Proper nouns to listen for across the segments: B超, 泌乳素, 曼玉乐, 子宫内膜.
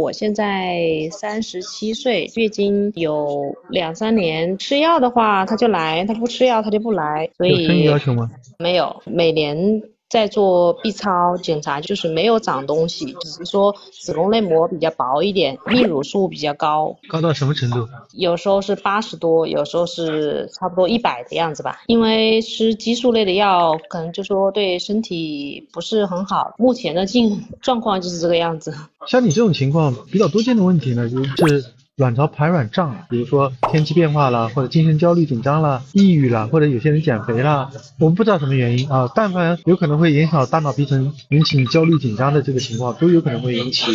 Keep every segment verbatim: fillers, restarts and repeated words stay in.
我现在三十七岁，月经有两三年，吃药的话他就来，他不吃药他就不来，所以有生理要求吗？没有，每年在做 B 超检查，就是没有长东西，只是说子宫内膜比较薄一点，泌乳数比较高。高到什么程度？有时候是八十多，有时候是差不多一百的样子吧。因为吃激素类的药，可能就说对身体不是很好。目前的境状况就是这个样子。像你这种情况比较多见的问题呢，就是卵巢排卵胀，比如说天气变化啦，或者精神焦虑紧张啦，抑郁啦，或者有些人减肥啦，我们不知道什么原因啊，但凡有可能会影响大脑皮层，引起焦虑紧张的这个情况，都有可能会引起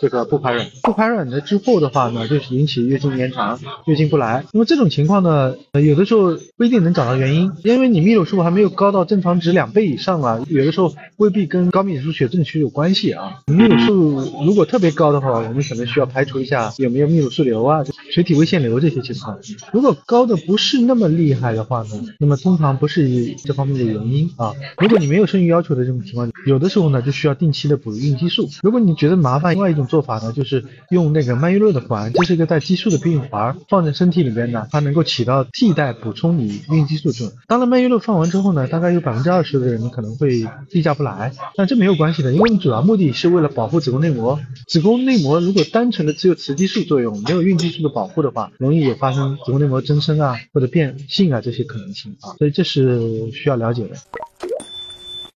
这个不排卵。不排卵的之后的话呢，就是引起月经延长，月经不来。那么这种情况呢，有的时候不一定能找到原因，因为你泌乳数还没有高到正常值两倍以上啊，有的时候未必跟高泌乳素血症区有关系啊。泌乳数如果特别高的话，我们可能需要排除一下有没有泌乳素瘤啊、水体微腺瘤这些情况。如果高的不是那么厉害的话呢，那么通常不是这方面的原因啊。如果你没有生育要求的这种情况，有的时候呢就需要定期的补孕激素。如果你觉得麻烦，另外一种做法呢就是用那个曼玉乐的环，这是一个带激素的避孕环，放在身体里边呢，它能够起到替代补充你孕激素作用。当然曼玉乐放完之后呢，大概有 百分之二十 的人可能会例假不来，但这没有关系的，因为主要目的是为了保护子宫内膜。子宫内膜如果单纯的只有雌激素作用，没有孕激素的保护的话，容易有发生子宫内膜增生啊，或者变性啊这些可能性啊，所以这是需要了解的。